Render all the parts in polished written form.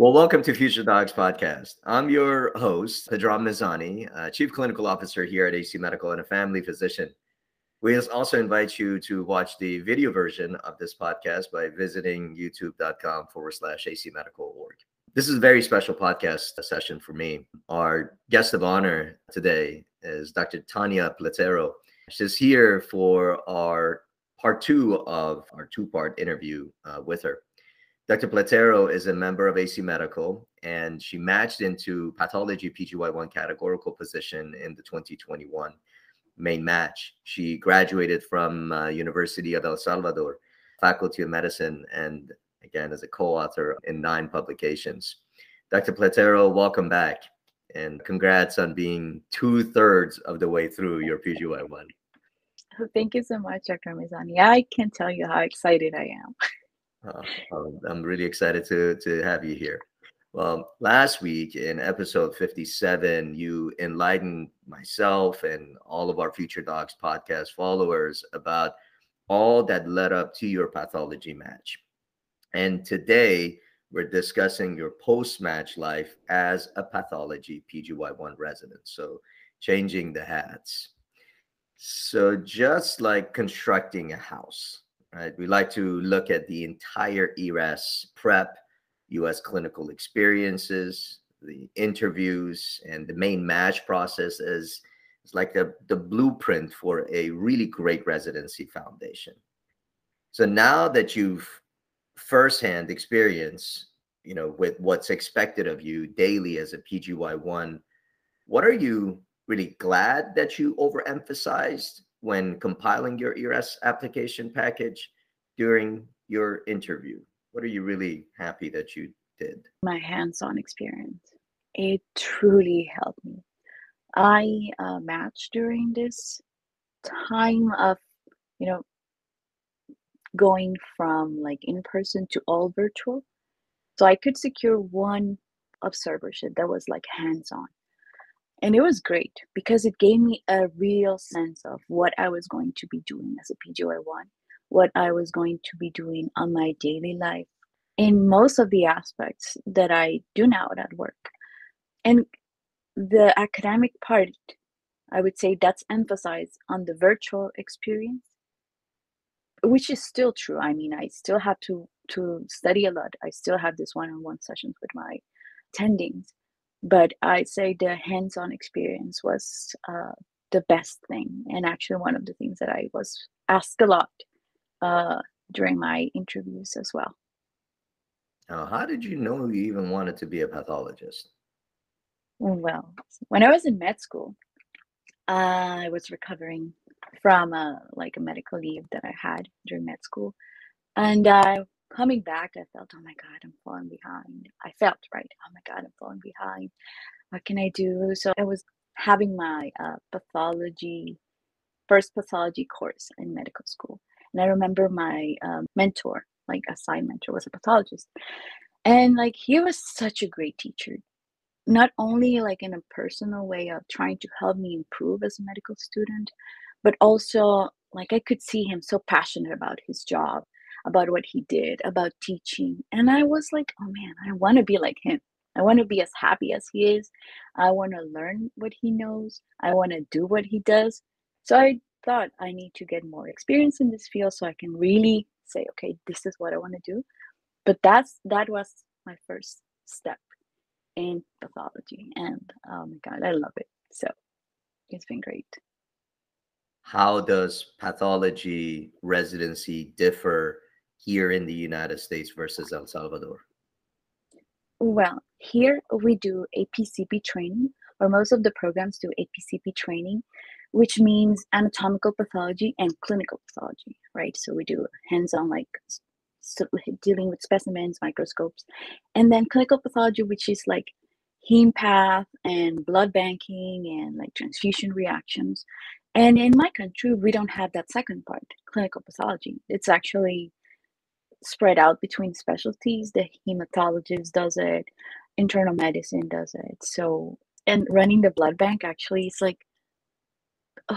Well, welcome to Future Dogs Podcast. I'm your host, Hadram Mizani, Chief Clinical Officer here at AC Medical and a family physician. We also invite you to watch the video version of this podcast by visiting youtube.com/acmedical.org. This is a very special podcast session for me. Our guest of honor today is Dr. Tanya Platero. She's here for our part two of our two-part interview with her. Dr. Platero is a member of AC Medical, and she matched into pathology PGY-1 categorical position in the 2021 main match. She graduated from University of El Salvador, Faculty of Medicine, and again, as a co-author in 9 publications. Dr. Platero, welcome back, and congrats on being 2/3 of the way through your PGY-1. Thank you so much, Dr. Mizani. I can't tell you how excited I am. I'm really excited to have you here. Well, last week in episode 57, you enlightened myself and all of our Future Docs podcast followers about all that led up to your pathology match. And today we're discussing your post-match life as a pathology PGY-1 resident. So changing the hats. So just like constructing a house, right? We like to look at the entire ERAS prep, U.S. clinical experiences, the interviews, and the main match process as it's like the blueprint for a really great residency foundation. So now that you've firsthand experience, you know, with what's expected of you daily as a PGY-1, what are you really glad that you overemphasized when compiling your ERAS application package during your interview? What are you really happy that you did? My hands-on experience. It truly helped me. I matched during this time of, you know, going from like in-person to all virtual. So I could secure one observership that was like hands-on. And it was great because it gave me a real sense of what I was going to be doing as a PGY-1, what I was going to be doing on my daily life in most of the aspects that I do now at work. And the academic part, I would say that's emphasized on the virtual experience, which is still true. I mean, I still have to study a lot. I still have this one-on-one sessions with my attendings. But I'd say the hands-on experience was the best thing, and actually one of the things that I was asked a lot during my interviews as well. Now, how did you know you even wanted to be a pathologist? Well, when I was in med school, I was recovering from a medical leave that I had during med school, and coming back, I felt, oh my God, I'm falling behind. I felt, right, oh my God, I'm falling behind. What can I do? So I was having my first pathology course in medical school. And I remember my mentor, like assigned mentor, was a pathologist. And like, he was such a great teacher, not only like in a personal way of trying to help me improve as a medical student, but also like I could see him so passionate about his job, about what he did, about teaching. And I was like, oh man, I want to be like him. I want to be as happy as he is. I want to learn what he knows. I want to do what he does. So I thought I need to get more experience in this field so I can really say, okay, this is what I want to do. But that was my first step in pathology. And oh my God, I love it. So it's been great. How does pathology residency differ here in the United States versus El Salvador? Well, here we do APCP training, or most of the programs do APCP training, which means anatomical pathology and clinical pathology, right? So we do hands-on, like dealing with specimens, microscopes, and then clinical pathology, which is like heme path and blood banking and like transfusion reactions. And in my country, we don't have that second part, clinical pathology. It's actually spread out between specialties. The hematologist does it, internal medicine does it. So, and running the blood bank actually is like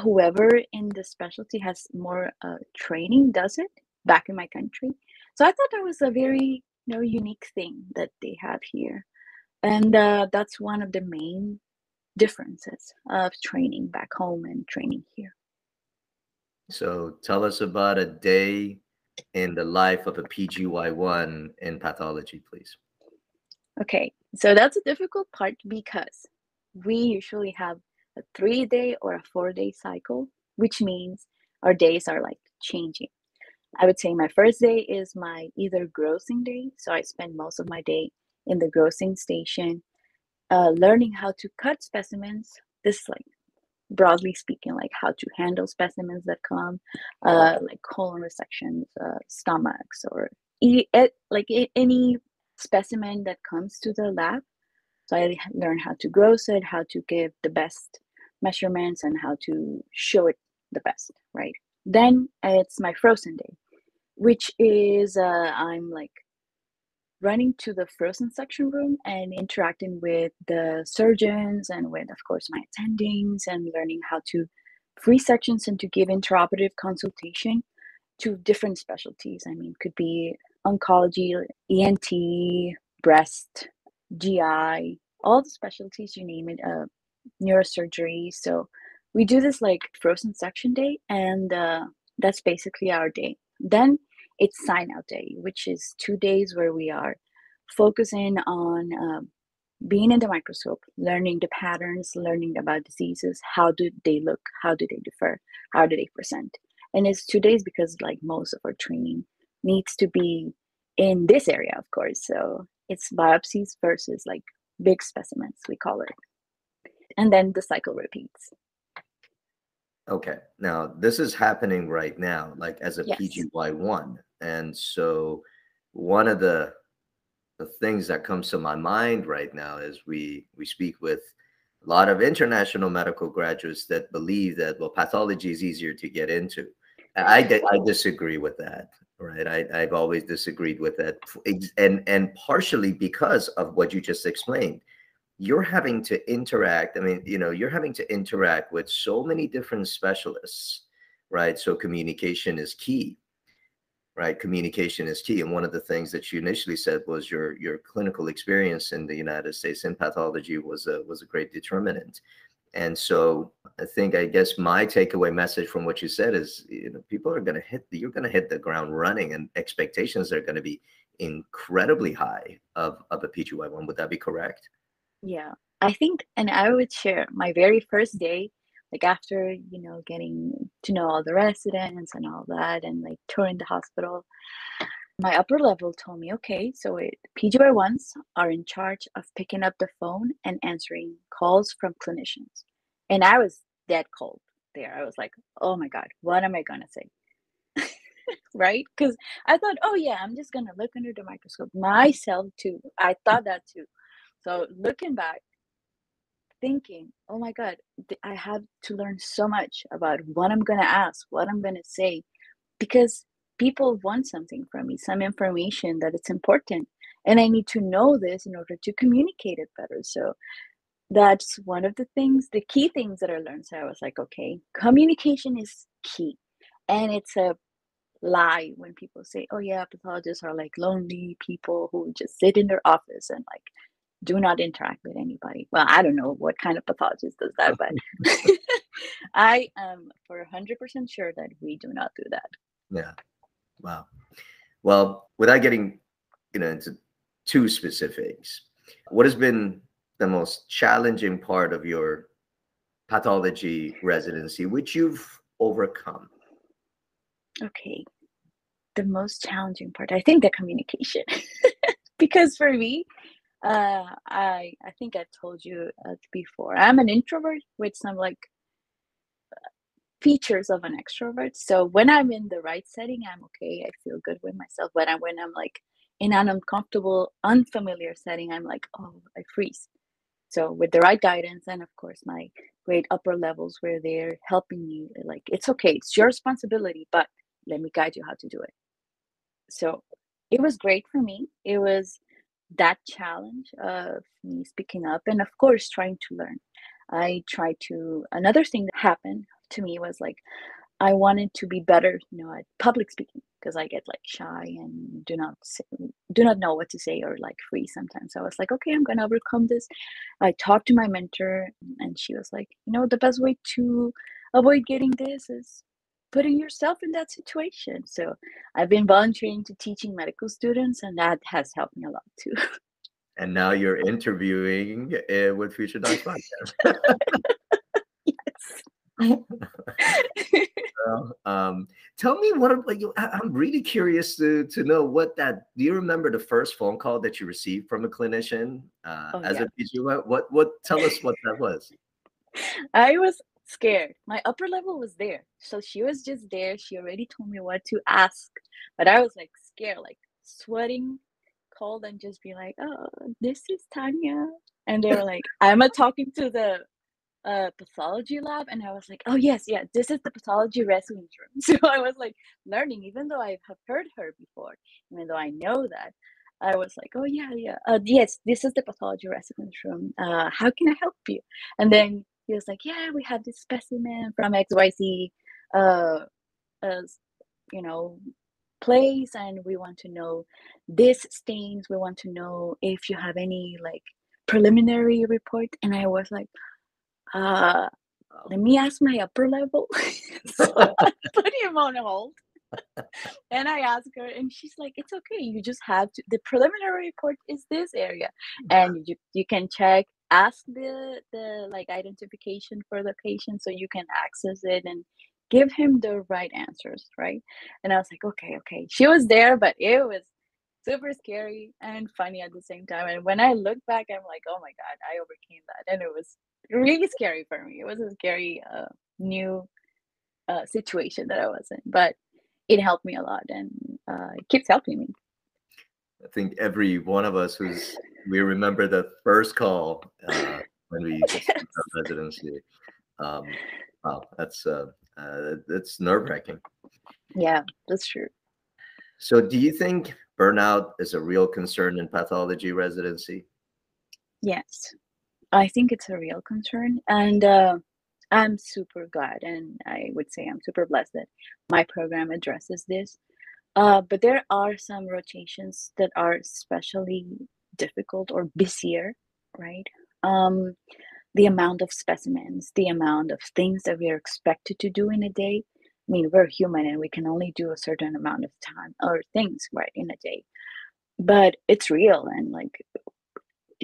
whoever in the specialty has more training does it back in my country. So I thought that was a very no unique thing that they have here. And that's one of the main differences of training back home and training here. So tell us about a day in the life of a PGY-1 in pathology, please. Okay, so that's a difficult part because we usually have a 3-day or a 4-day cycle, which means our days are like changing. I would say my first day is my either grossing day. So I spend most of my day in the grossing station, learning how to cut specimens. This is like, broadly speaking, like how to handle specimens that come, like colon resections, stomachs, or any specimen that comes to the lab. So I learn how to gross it, how to give the best measurements, and how to show it the best, right? Then it's my frozen day, which is I'm like running to the frozen section room and interacting with the surgeons and with, of course, my attendings, and learning how to freeze sections and to give intraoperative consultation to different specialties. I mean, could be oncology, ENT, breast, GI, all the specialties, you name it, neurosurgery. So we do this like frozen section day, and that's basically our day. Then it's sign out day, which is 2 days where we are focusing on being in the microscope, learning the patterns, learning about diseases, how do they look, how do they differ, how do they present. And it's 2 days because like most of our training needs to be in this area, of course. So it's biopsies versus like big specimens, we call it. And then the cycle repeats. Okay. Now, this is happening right now, like as a PGY-1. And so one of the things that comes to my mind right now is we speak with a lot of international medical graduates that believe that, well, pathology is easier to get into. I disagree with that, right? I've always disagreed with that. And partially because of what you just explained. You're having to interact. I mean, you know, you're having to interact with so many different specialists, right? So communication is key, right? Communication is key. And one of the things that you initially said was your clinical experience in the United States in pathology was a great determinant. And so I guess my takeaway message from what you said is, you know, people are going to you're going to hit the ground running, and expectations are going to be incredibly high of a PGY-1. Would that be correct? Yeah, I think, and I would share my very first day, like after, you know, getting to know all the residents and all that, and like touring the hospital, my upper level told me, okay, so PGY-1s are in charge of picking up the phone and answering calls from clinicians. And I was dead cold there. I was like, oh my God, what am I going to say? Right? Because I thought, oh yeah, I'm just going to look under the microscope myself too. I thought that too. So looking back, thinking, oh my God, I have to learn so much about what I'm going to ask, what I'm going to say, because people want something from me, some information that it's important. And I need to know this in order to communicate it better. So that's one of the things, the key things that I learned. So I was like, okay, communication is key. And it's a lie when people say, oh yeah, pathologists are like lonely people who just sit in their office and like, do not interact with anybody. Well, I don't know what kind of pathologist does that, but I am for 100% sure that we do not do that. Yeah. Wow. Well, without getting, you know, into too specifics, what has been the most challenging part of your pathology residency, which you've overcome? Okay. The most challenging part, I think the communication, because for me, I think I told you before, I'm an introvert with some like features of an extrovert. So when I'm in the right setting, I'm okay. I feel good with myself. But when I'm like in an uncomfortable, unfamiliar setting, I'm like, oh, I freeze. So with the right guidance, and of course, my great upper levels where they're helping me, like, it's okay. It's your responsibility, but let me guide you how to do it. So it was great for me. It was that challenge of me speaking up, and of course trying to learn. Another thing that happened to me was like I wanted to be better, you know, at public speaking, because I get like shy and do not know what to say, or like freeze sometimes. So I was like, okay, I'm gonna overcome this. I talked to my mentor, and she was like, you know, the best way to avoid getting this is putting yourself in that situation. So I've been volunteering to teaching medical students, and that has helped me a lot too. And now you're interviewing with Future Docs Podcast. Yes. So, tell me I'm really curious to know what that. Do you remember the first phone call that you received from a clinician a PGY? What? Tell us what that was. I was scared. My upper level was there, so she was just there. She already told me what to ask, but I was like scared, like sweating cold, and just be like, "Oh, this is Tanya," and they were like, "I'm talking to the pathology lab," and I was like, "Oh yes, yeah, this is the pathology residence room." So I was like learning, even though I have heard her before, even though I know that. I was like, "Oh yeah, yes, this is the pathology residence room. How can I help you?" And then he was like, "Yeah, we have this specimen from XYZ, place, and we want to know these stains. We want to know if you have any like preliminary report." And I was like, let me ask my upper level. So I put him on hold, and I asked her, and she's like, "It's okay. You just have to. The preliminary report is this area, and you can check. Ask the like identification for the patient so you can access it and give him the right answers, right?" And I was like, okay. She was there, but it was super scary and funny at the same time. And when I look back, I'm like, oh my God, I overcame that. And it was really scary for me. It was a scary new situation that I was in, but it helped me a lot, and it keeps helping me. I think every one of us we remember the first call when we yes. did our residency. Wow, that's nerve-wracking. Yeah, that's true. So do you think burnout is a real concern in pathology residency? Yes, I think it's a real concern. And I'm super glad, and I would say I'm super blessed that my program addresses this. But there are some rotations that are especially difficult or busier, right? The amount of specimens, the amount of things that we are expected to do in a day. I mean, we're human, and we can only do a certain amount of time or things, right, in a day. But it's real, and like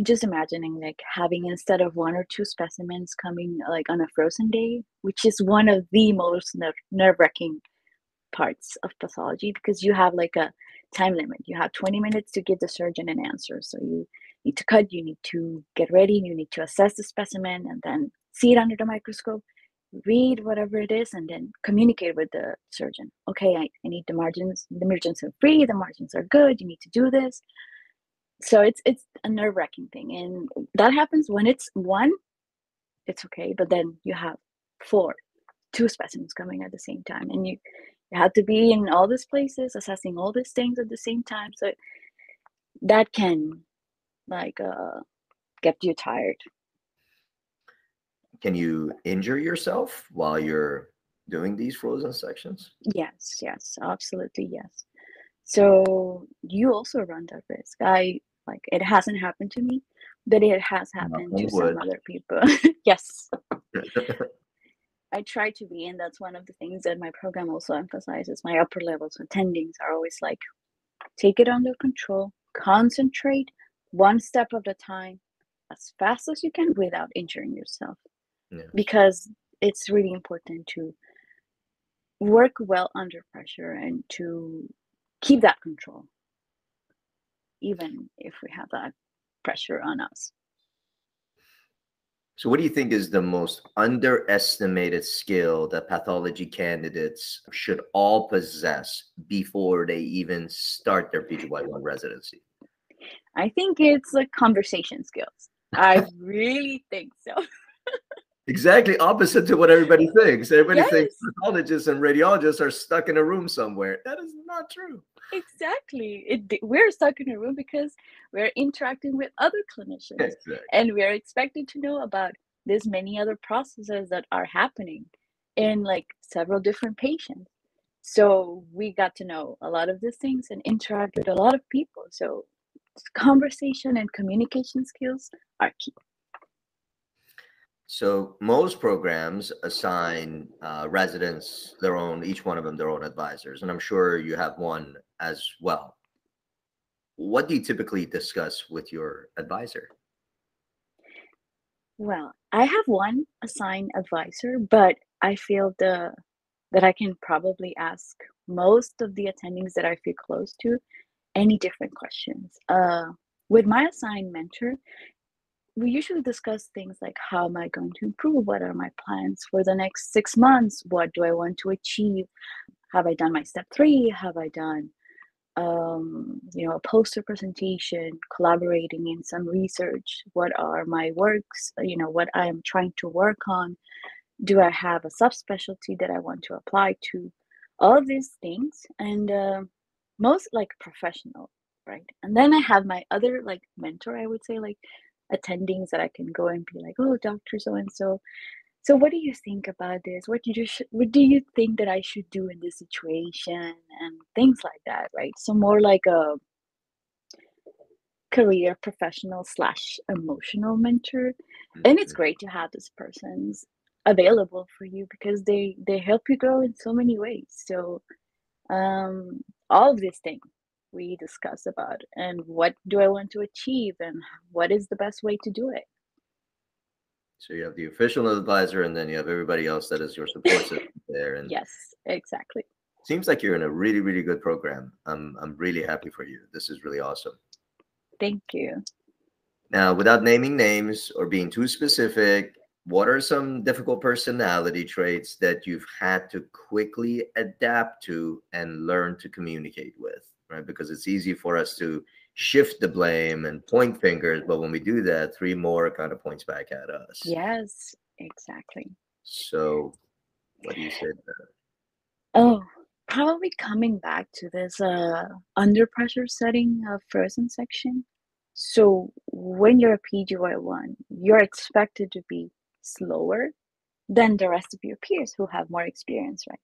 just imagining like having, instead of one or two specimens coming like on a frozen day, which is one of the most nerve-wracking parts of pathology, because you have like a time limit. You have 20 minutes to give the surgeon an answer. So you need to cut, you need to get ready, you need to assess the specimen, and then see it under the microscope, read whatever it is, and then communicate with the surgeon. Okay, I need the margins are free, the margins are good, you need to do this. So it's a nerve-wracking thing. And that happens when it's one, it's okay, but then you have two specimens coming at the same time, and you have to be in all these places, assessing all these things at the same time. So that can like get you tired. Can you injure yourself while you're doing these frozen sections? Yes, absolutely, yes. So you also run that risk. It hasn't happened to me, but it has happened to some other people. Yes. I try to be, and that's one of the things that my program also emphasizes. My upper levels attendings are always like, take it under control, concentrate one step at a time as fast as you can without injuring yourself. Yeah. Because it's really important to work well under pressure and to keep that control, even if we have that pressure on us. So what do you think is the most underestimated skill that pathology candidates should all possess before they even start their PGY-1 residency? I think it's like conversation skills. I really think so. Exactly opposite to what everybody thinks. Everybody yes. thinks pathologists and radiologists are stuck in a room somewhere. That is not true. Exactly. We're stuck in a room because we're interacting with other clinicians. Exactly. And we're expected to know about this many other processes that are happening. in like several different patients. So we got to know a lot of these things and interact with a lot of people. So conversation and communication skills are key. So most programs assign residents their own, each one of them, their own advisors. And I'm sure you have one as well. What do you typically discuss with your advisor? Well, I have one assigned advisor, but I feel that I can probably ask most of the attendings that I feel close to any different questions. With my assigned mentor, we usually discuss things like, how am I going to improve? What are my plans for the next 6 months? What do I want to achieve? Have I done my step 3? Have I done, a poster presentation, collaborating in some research? What are my works? What I am trying to work on? Do I have a subspecialty that I want to apply to? All of these things, and most like professional, right? And then I have my other like mentor, I would say, like, attendings that I can go and be like, oh, Dr. So-and-so, so what do you think about this? What do you think that I should do in this situation? And things like that, right? So more like a career professional / emotional mentor. And it's great to have these persons available for you because they help you grow in so many ways. So all of these things we discuss about, and what do I want to achieve, and what is the best way to do it. So you have the official advisor, and then you have everybody else that is your support system there. And yes, exactly. Seems like you're in a really, really good program. I'm really happy for you. This is really awesome. Thank you. Now, without naming names or being too specific, what are some difficult personality traits that you've had to quickly adapt to and learn to communicate with? Right, because it's easy for us to shift the blame and point fingers, but when we do that, 3 more kind of points back at us. Yes, exactly. So what do you say to that? Oh, probably coming back to this under pressure setting of frozen section. So when you're a PGY-1, you're expected to be slower than the rest of your peers who have more experience, right?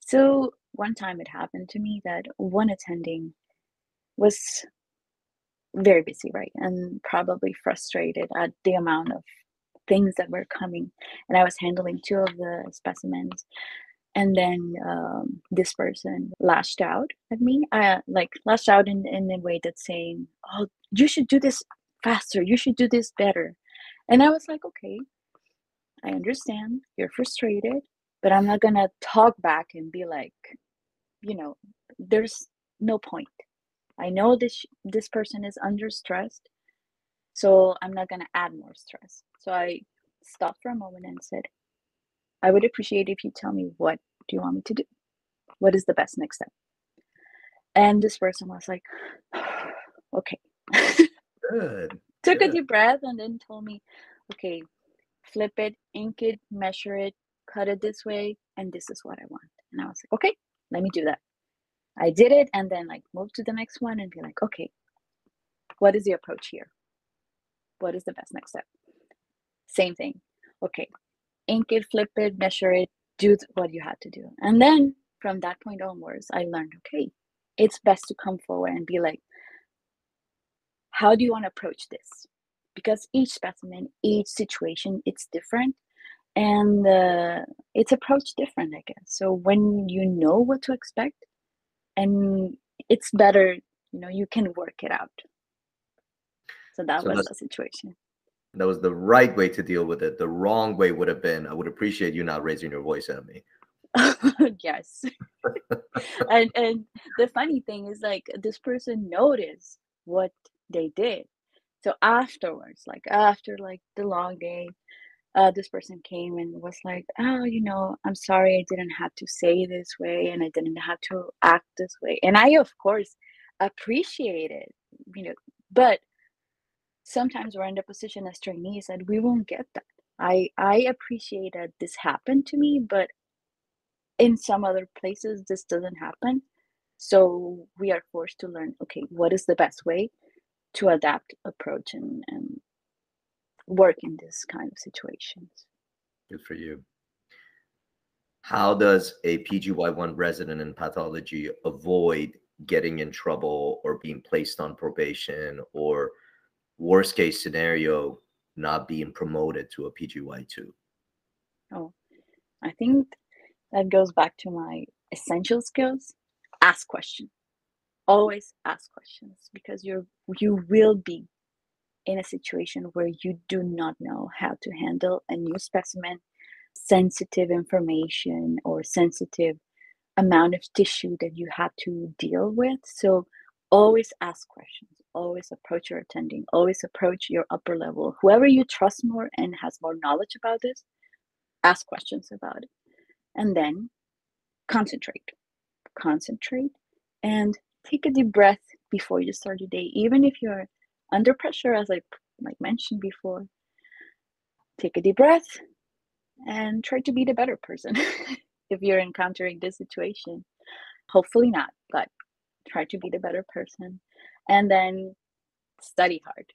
So one time it happened to me that one attending was very busy, right? And probably frustrated at the amount of things that were coming. And I was handling 2 of the specimens. And then this person lashed out at me, lashed out in a way that's saying, oh, you should do this faster. You should do this better. And I was like, okay, I understand. You're frustrated. But I'm not going to talk back and be like, there's no point. I know this person is under stress, so I'm not going to add more stress. So I stopped for a moment and said, I would appreciate if you tell me, what do you want me to do? What is the best next step? And this person was like, okay. Good. Took a deep breath and then told me, okay, flip it, ink it, measure it, cut it this way, and this is what I want. And I was like, okay, let me do that. I did it, and then move to the next one and be like, okay, what is the approach here? What is the best next step? Same thing. Okay, ink it, flip it, measure it, do what you had to do. And then from that point onwards, I learned, okay, it's best to come forward and be like, how do you want to approach this? Because each specimen, each situation, it's different. And it's approached different, I guess. So when you know what to expect, and it's better, you can work it out. So that was the situation. That was the right way to deal with it. The wrong way would have been, I would appreciate you not raising your voice at me. Yes. and the funny thing is, this person noticed what they did. So afterwards, after the long day, this person came and was like, oh, I'm sorry, I didn't have to say this way, and I didn't have to act this way. And I, of course, appreciate it, but sometimes we're in the position as trainees that we won't get that. I appreciate that this happened to me, but in some other places, this doesn't happen. So we are forced to learn, okay, what is the best way to adapt, approach, and work in this kind of situations. Good for you. How does a PGY-1 resident in pathology avoid getting in trouble or being placed on probation or, worst case scenario, not being promoted to a PGY-2? Oh, I think that goes back to my essential skills. Ask questions. Always ask questions, because you will be in a situation where you do not know how to handle a new specimen, sensitive information, or sensitive amount of tissue that you have to deal with. So always ask questions, always approach your attending, always approach your upper level, whoever you trust more and has more knowledge about this. Ask questions about it, and then concentrate and take a deep breath before you start your day. Even if you're under pressure, as I mentioned before, take a deep breath and try to be the better person. If you're encountering this situation, hopefully not, but try to be the better person, and then study hard.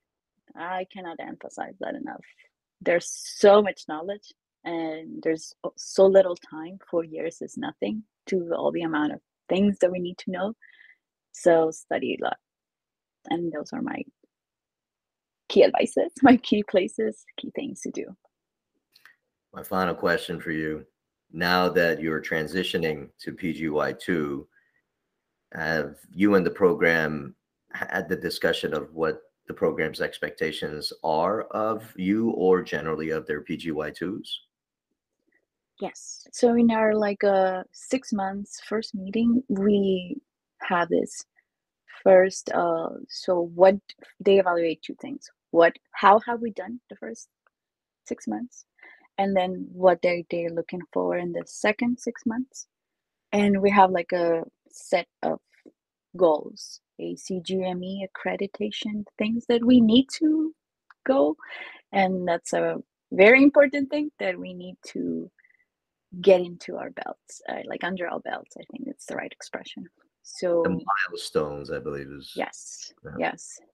I cannot emphasize that enough. There's so much knowledge and there's so little time. 4 years is nothing to all the amount of things that we need to know. So study a lot. And those are my key advices, my key places, key things to do. My final question for you. Now that you're transitioning to PGY-2, have you and the program had the discussion of what the program's expectations are of you, or generally of their PGY-2s? Yes. So in our 6 months first meeting, we have this first. So what they evaluate, two things: how have we done the first 6 months, and then what they're looking for in the second 6 months. And we have a set of goals, ACGME accreditation, things that we need to go, and that's a very important thing that we need to get into our belts, under our belts. I think it's the right expression. So the milestones, I believe, is yes.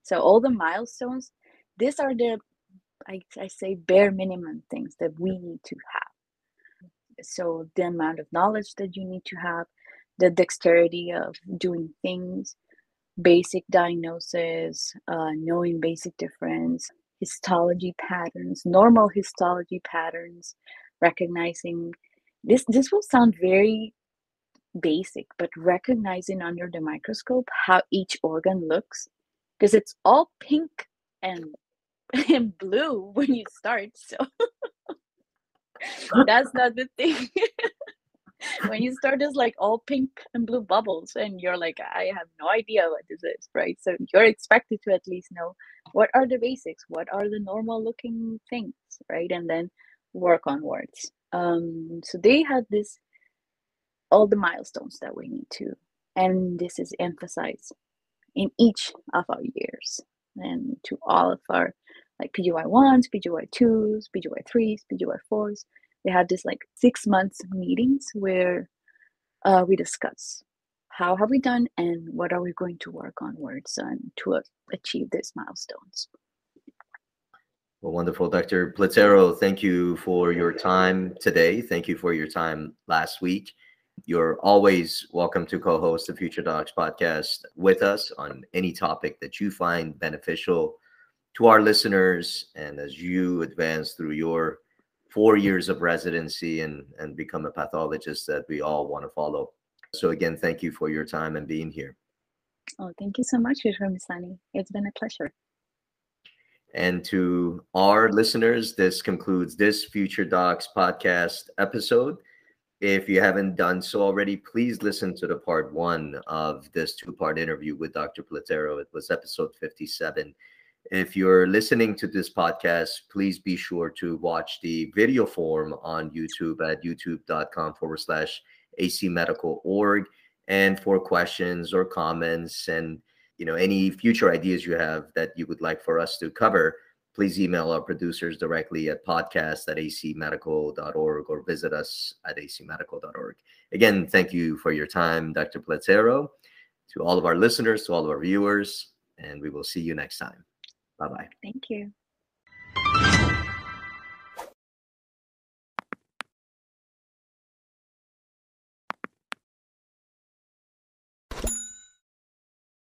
So all the milestones, these are the I say bare minimum things that we need to have. So the amount of knowledge that you need to have, the dexterity of doing things, basic diagnosis, knowing basic difference, histology patterns, normal histology patterns, recognizing. This will sound very basic, but recognizing under the microscope how each organ looks, because it's all pink and blue when you start. So that's not the thing. When you start, it's all pink and blue bubbles, and you're like, I have no idea what this is, right? So you're expected to at least know what are the basics, what are the normal looking things, right? And then work onwards. So they had this, all the milestones that we need to, and this is emphasized in each of our years, and to all of our PGY-1s, PGY-2s, PGY-3s, PGY-4s. They had this 6 months meetings where we discuss how have we done and what are we going to work onwards and to achieve these milestones. Well, wonderful. Dr. Platero, thank you for your time today. Thank you for your time last week. You're always welcome to co-host the Future Docs podcast with us on any topic that you find beneficial to our listeners. And as you advance through your 4 years of residency and become a pathologist that we all want to follow. So again, thank you for your time and being here. Oh, thank you so much, Hadram Mizani. It's been a pleasure. And to our listeners, this concludes this Future Docs podcast episode. If you haven't done so already, please listen to the part 1 of this 2-part interview with Dr. Platero. It was episode 57. If you're listening to this podcast, please be sure to watch the video form on YouTube at youtube.com/acmedical.org. And for questions or comments and any future ideas you have that you would like for us to cover, please email our producers directly at podcast@acmedical.org or visit us at acmedical.org. Again, thank you for your time, Dr. Platero, to all of our listeners, to all of our viewers, and we will see you next time. Bye-bye. Thank you.